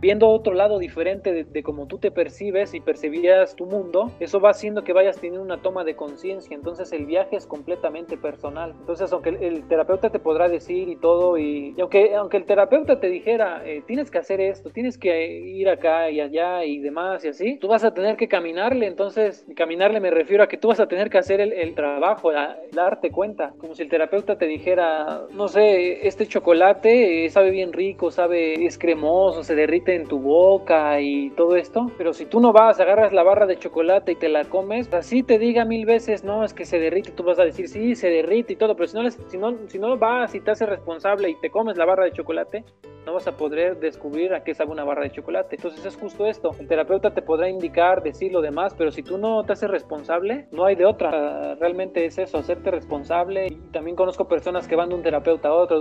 viendo otro lado diferente de cómo tú te percibes y percibías tu mundo, eso va haciendo que vayas teniendo una toma de conciencia. Entonces el viaje es completamente personal. Entonces aunque el terapeuta te podrá decir y todo, y aunque el terapeuta te dijera tienes que hacer esto, tienes que ir acá y allá y demás y así, tú vas a tener que caminarle. Entonces caminarle me refiero a que tú vas a tener que hacer el trabajo, darte cuenta. Como si el terapeuta te dijera, no sé, este chocolate sabe bien rico, es cremoso, se derrite en tu boca y todo esto, pero si tú no vas, agarras la barra de chocolate y te la comes, así te diga mil veces, no, es que se derrite, tú vas a decir sí, se derrite y todo, pero si no vas y te haces responsable y te comes la barra de chocolate, no vas a poder descubrir a qué sabe una barra de chocolate. Entonces es justo esto, el terapeuta te podrá indicar, decir lo demás, pero si tú no te haces responsable, no hay de otra. Realmente es eso, hacerte responsable. Y también conozco personas que van de un terapeuta a otro,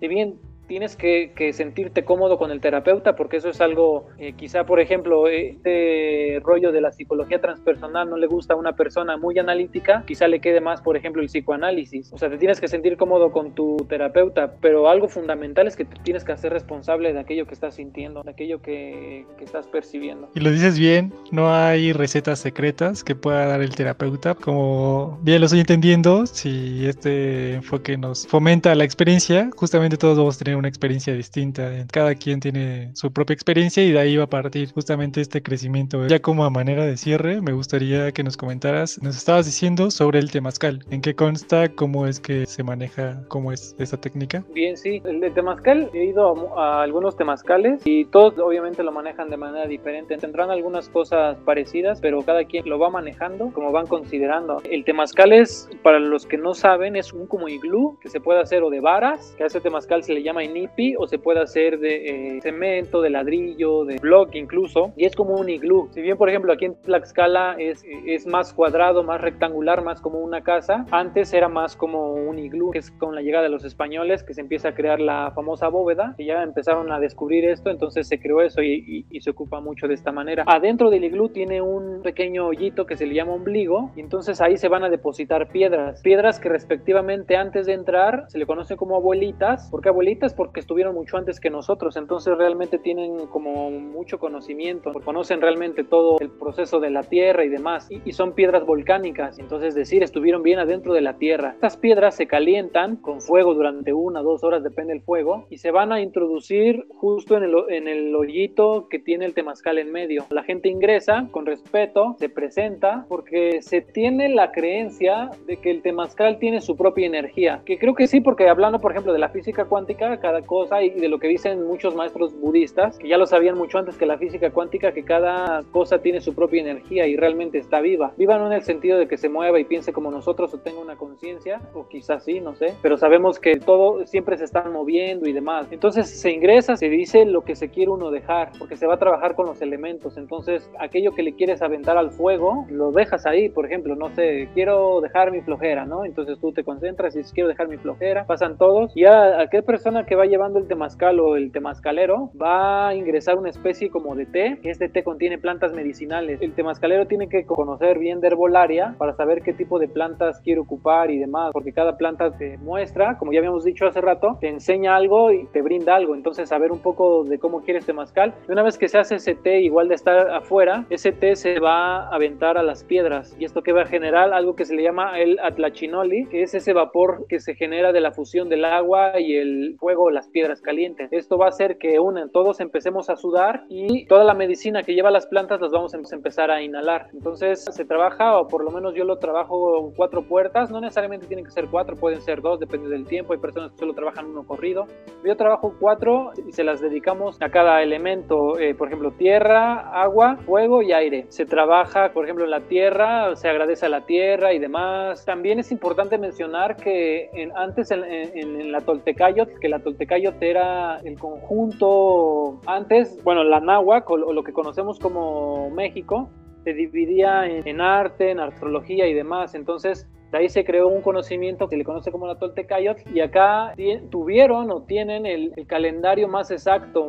y bien, tienes que sentirte cómodo con el terapeuta, porque eso es algo, quizá por ejemplo, este rollo de la psicología transpersonal no le gusta a una persona muy analítica, quizá le quede más, por ejemplo, el psicoanálisis. O sea, te tienes que sentir cómodo con tu terapeuta, pero algo fundamental es que te tienes que hacer responsable de aquello que estás sintiendo, de aquello que estás percibiendo. Y lo dices bien, no hay recetas secretas que pueda dar el terapeuta. Como bien lo estoy entendiendo, si este enfoque nos fomenta la experiencia, justamente todos vamos a tener una experiencia distinta. Cada quien tiene su propia experiencia y de ahí va a partir justamente este crecimiento. Ya como a manera de cierre, me gustaría que nos comentaras, nos estabas diciendo sobre el temazcal, ¿en qué consta? ¿Cómo es que se maneja? ¿Cómo es esta técnica? Bien, sí, el temazcal, he ido a algunos temazcales y todos obviamente lo manejan de manera diferente. Tendrán algunas cosas parecidas, pero cada quien lo va manejando como van considerando. El temazcal es, para los que no saben, es un como iglú que se puede hacer o de varas, que a ese temazcal se le llama inipi, o se puede hacer de cemento, de ladrillo, de bloque incluso, y es como un iglú. Si bien, por ejemplo, aquí en Tlaxcala es más cuadrado, más rectangular, más como una casa, antes era más como un iglú, que es con la llegada de los españoles que se empieza a crear la famosa bóveda, que ya empezaron a descubrir esto, entonces se creó eso y se ocupa mucho de esta manera. Adentro del iglú tiene un pequeño hoyito que se le llama ombligo, y entonces ahí se van a depositar piedras que respectivamente antes de entrar se le conocen como abuelitas. ¿Por qué abuelitas? Porque estuvieron mucho antes que nosotros, entonces realmente tienen como mucho conocimiento, porque conocen realmente todo el proceso de la tierra y demás, y son piedras volcánicas, entonces decir estuvieron bien adentro de la tierra. Estas piedras se calientan con fuego durante 1 o 2 horas, depende del fuego, y se van a introducir justo en el hoyito que tiene el temazcal en medio. La gente ingresa con respeto, se presenta, porque se tiene la creencia de que el temazcal tiene su propia energía, que creo que sí, porque hablando por ejemplo de la física cuántica, cada cosa, y de lo que dicen muchos maestros budistas, que ya lo sabían mucho antes que la física cuántica, que cada cosa tiene su propia energía y realmente está viva, no en el sentido de que se mueva y piense como nosotros o tenga una conciencia, o quizás sí, no sé, pero sabemos que todo siempre se está moviendo y demás. Entonces se ingresa, se dice lo que se quiere uno dejar, porque se va a trabajar con los elementos, entonces aquello que le quieres aventar al fuego, lo dejas ahí. Por ejemplo, no sé, quiero dejar mi flojera, ¿no? Entonces tú te concentras y dices, quiero dejar mi flojera, pasan todos, y a aquella persona que va llevando el temazcal o el temazcalero va a ingresar una especie como de té, que este té contiene plantas medicinales. El temazcalero tiene que conocer bien de herbolaria para saber qué tipo de plantas quiere ocupar y demás, porque cada planta te muestra, como ya habíamos dicho hace rato, te enseña algo y te brinda algo, entonces saber un poco de cómo quieres temazcal. Y una vez que se hace ese té, igual de estar afuera, ese té se va a aventar a las piedras, y esto que va a generar algo que se le llama el atlachinoli, que es ese vapor que se genera de la fusión del agua y el fuego, las piedras calientes. Esto va a hacer que todos empecemos a sudar, y toda la medicina que lleva las plantas las vamos a empezar a inhalar. Entonces se trabaja, o por lo menos yo lo trabajo en 4 puertas, no necesariamente tienen que ser 4, pueden ser 2, depende del tiempo, hay personas que solo trabajan 1 corrido. Yo trabajo 4 y se las dedicamos a cada elemento, por ejemplo tierra, agua, fuego y aire. Se trabaja, por ejemplo, en la tierra, se agradece a la tierra y demás. También es importante mencionar que antes en la Toltecayot, que la Toltecayot era el conjunto antes, bueno, la Nahuac o lo que conocemos como México, se dividía en arte, en astrología y demás, entonces de ahí se creó un conocimiento que se le conoce como la Toltecayot, y acá tienen el calendario más exacto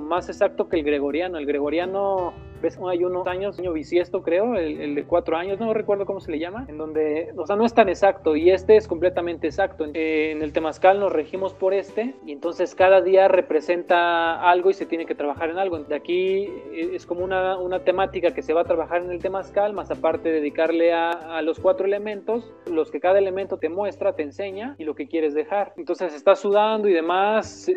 que el gregoriano. El gregoriano, ves, hay unos años, año bisiesto creo, el de 4 años, no recuerdo cómo se le llama, en donde, o sea, no es tan exacto, y este es completamente exacto. En el temazcal nos regimos por este, y entonces cada día representa algo y se tiene que trabajar en algo. De aquí es como una temática que se va a trabajar en el temazcal, más aparte dedicarle a los 4 elementos, los que cada elemento te muestra, te enseña, y lo que quieres dejar. Entonces estás sudando y demás,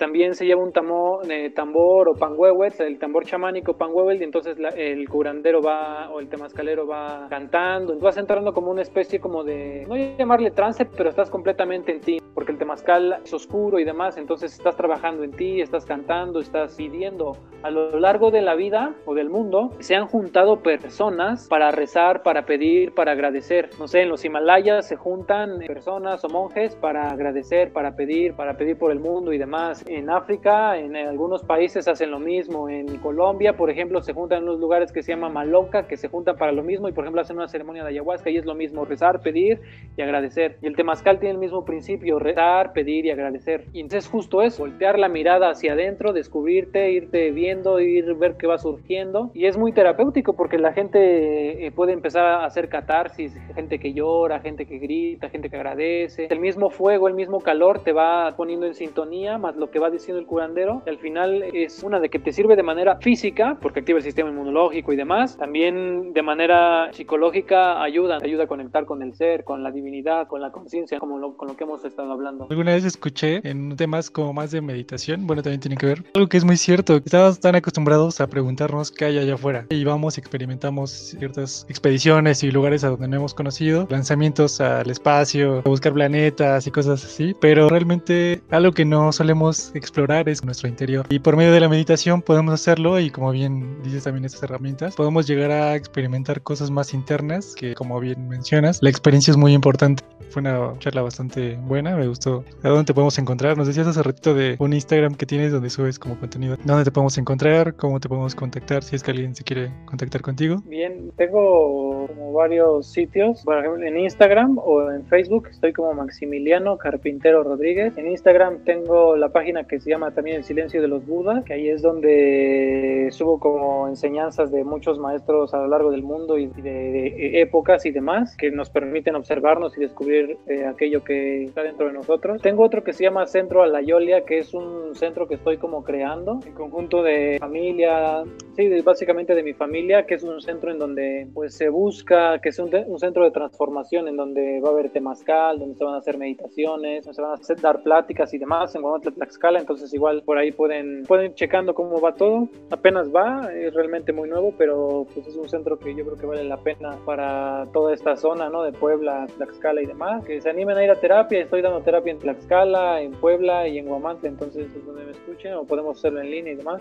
también se lleva un tambor o panhuehuetl, el tambor chamánico panhuehuetl, entonces el curandero o el temazcalero va cantando, vas entrando como una especie como de, no llamarle trance, pero estás completamente en ti, porque el temazcal es oscuro y demás, entonces estás trabajando en ti, estás cantando, estás pidiendo. A lo largo de la vida o del mundo se han juntado personas para rezar, para pedir, para agradecer. No sé, en los Himalayas se juntan personas o monjes para agradecer, para pedir por el mundo y demás. En África, en algunos países hacen lo mismo. En Colombia, por ejemplo, se juntan en unos lugares que se llama Maloca, que se juntan para lo mismo, y por ejemplo hacen una ceremonia de ayahuasca, y es lo mismo, rezar, pedir y agradecer. Y el temazcal tiene el mismo principio, rezar, pedir y agradecer. Y entonces justo es voltear la mirada hacia adentro, descubrirte, irte viendo, ver qué va surgiendo, y es muy terapéutico porque la gente puede empezar a hacer catarsis, gente que llora, gente que grita, gente que agradece. El mismo fuego, el mismo calor te va poniendo en sintonía, más lo que va diciendo el curandero, y al final es una de que te sirve de manera física, porque activa el sistema inmunológico y demás, también de manera psicológica ayuda a conectar con el ser, con la divinidad, con la conciencia, con lo que hemos estado hablando. Alguna vez escuché en temas como más de meditación, bueno, también tiene que ver, algo que es muy cierto. Estamos tan acostumbrados a preguntarnos qué hay allá afuera. Y vamos, experimentamos ciertas expediciones y lugares a donde no hemos conocido, lanzamientos al espacio, a buscar planetas y cosas así, pero realmente algo que no solemos explorar es nuestro interior. Y por medio de la meditación podemos hacerlo, y como bien dices también estas herramientas, podemos llegar a experimentar cosas más internas que, como bien mencionas, la experiencia es muy importante. Fue una charla bastante buena, me gustó. ¿A dónde te podemos encontrar? Nos decías hace ratito de un Instagram que tienes donde subes como contenido. ¿Dónde te podemos encontrar? ¿Cómo te podemos contactar si es que alguien se quiere contactar contigo? Bien, tengo como varios sitios. Por ejemplo, en Instagram o en Facebook estoy como Maximiliano Carpintero Rodríguez. En Instagram tengo la página que se llama también El Silencio de los Budas, que ahí es donde subo como enseñanzas de muchos maestros a lo largo del mundo y de épocas y demás, que nos permiten observarnos y descubrir aquello que está dentro de nosotros. Tengo otro que se llama Centro Alayolia, que es un centro que estoy como creando en conjunto de familia, sí, básicamente de mi familia, que es un centro en donde pues se busca que sea un centro de transformación, en donde va a haber temazcal, donde se van a hacer meditaciones, donde se van a dar pláticas y demás en Guanajuato, Tlaxcala. Entonces igual por ahí pueden ir checando cómo va todo. Apenas va, es realmente muy nuevo, pero pues es un centro que yo creo que vale la pena para toda esta zona, ¿no? De Puebla, Tlaxcala y demás. Que se animen a ir a terapia. Estoy dando terapia en Tlaxcala, en Puebla y en Huamantla, entonces es donde me escuchen, o podemos hacerlo en línea y demás.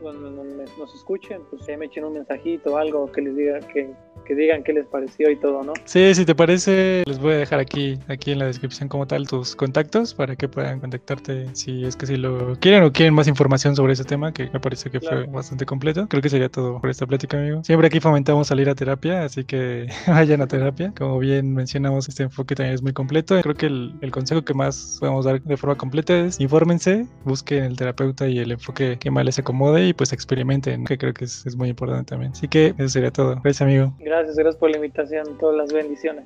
Cuando nos escuchen, pues me echen un mensajito o algo que les diga que digan qué les pareció y todo, ¿no? Sí, si te parece, les voy a dejar aquí en la descripción como tal tus contactos para que puedan contactarte si es que si lo quieren o quieren más información sobre ese tema, que me parece que claro, fue bastante completo. Creo que sería todo por esta plática, amigo. Siempre aquí fomentamos salir a terapia, así que vayan a terapia. Como bien mencionamos, este enfoque también es muy completo. Creo que el consejo que más podemos dar de forma completa es infórmense, busquen el terapeuta y el enfoque que más les acomode y pues experimenten, que creo que es muy importante también. Así que eso sería todo. Gracias, amigo. Gracias por la invitación, todas las bendiciones.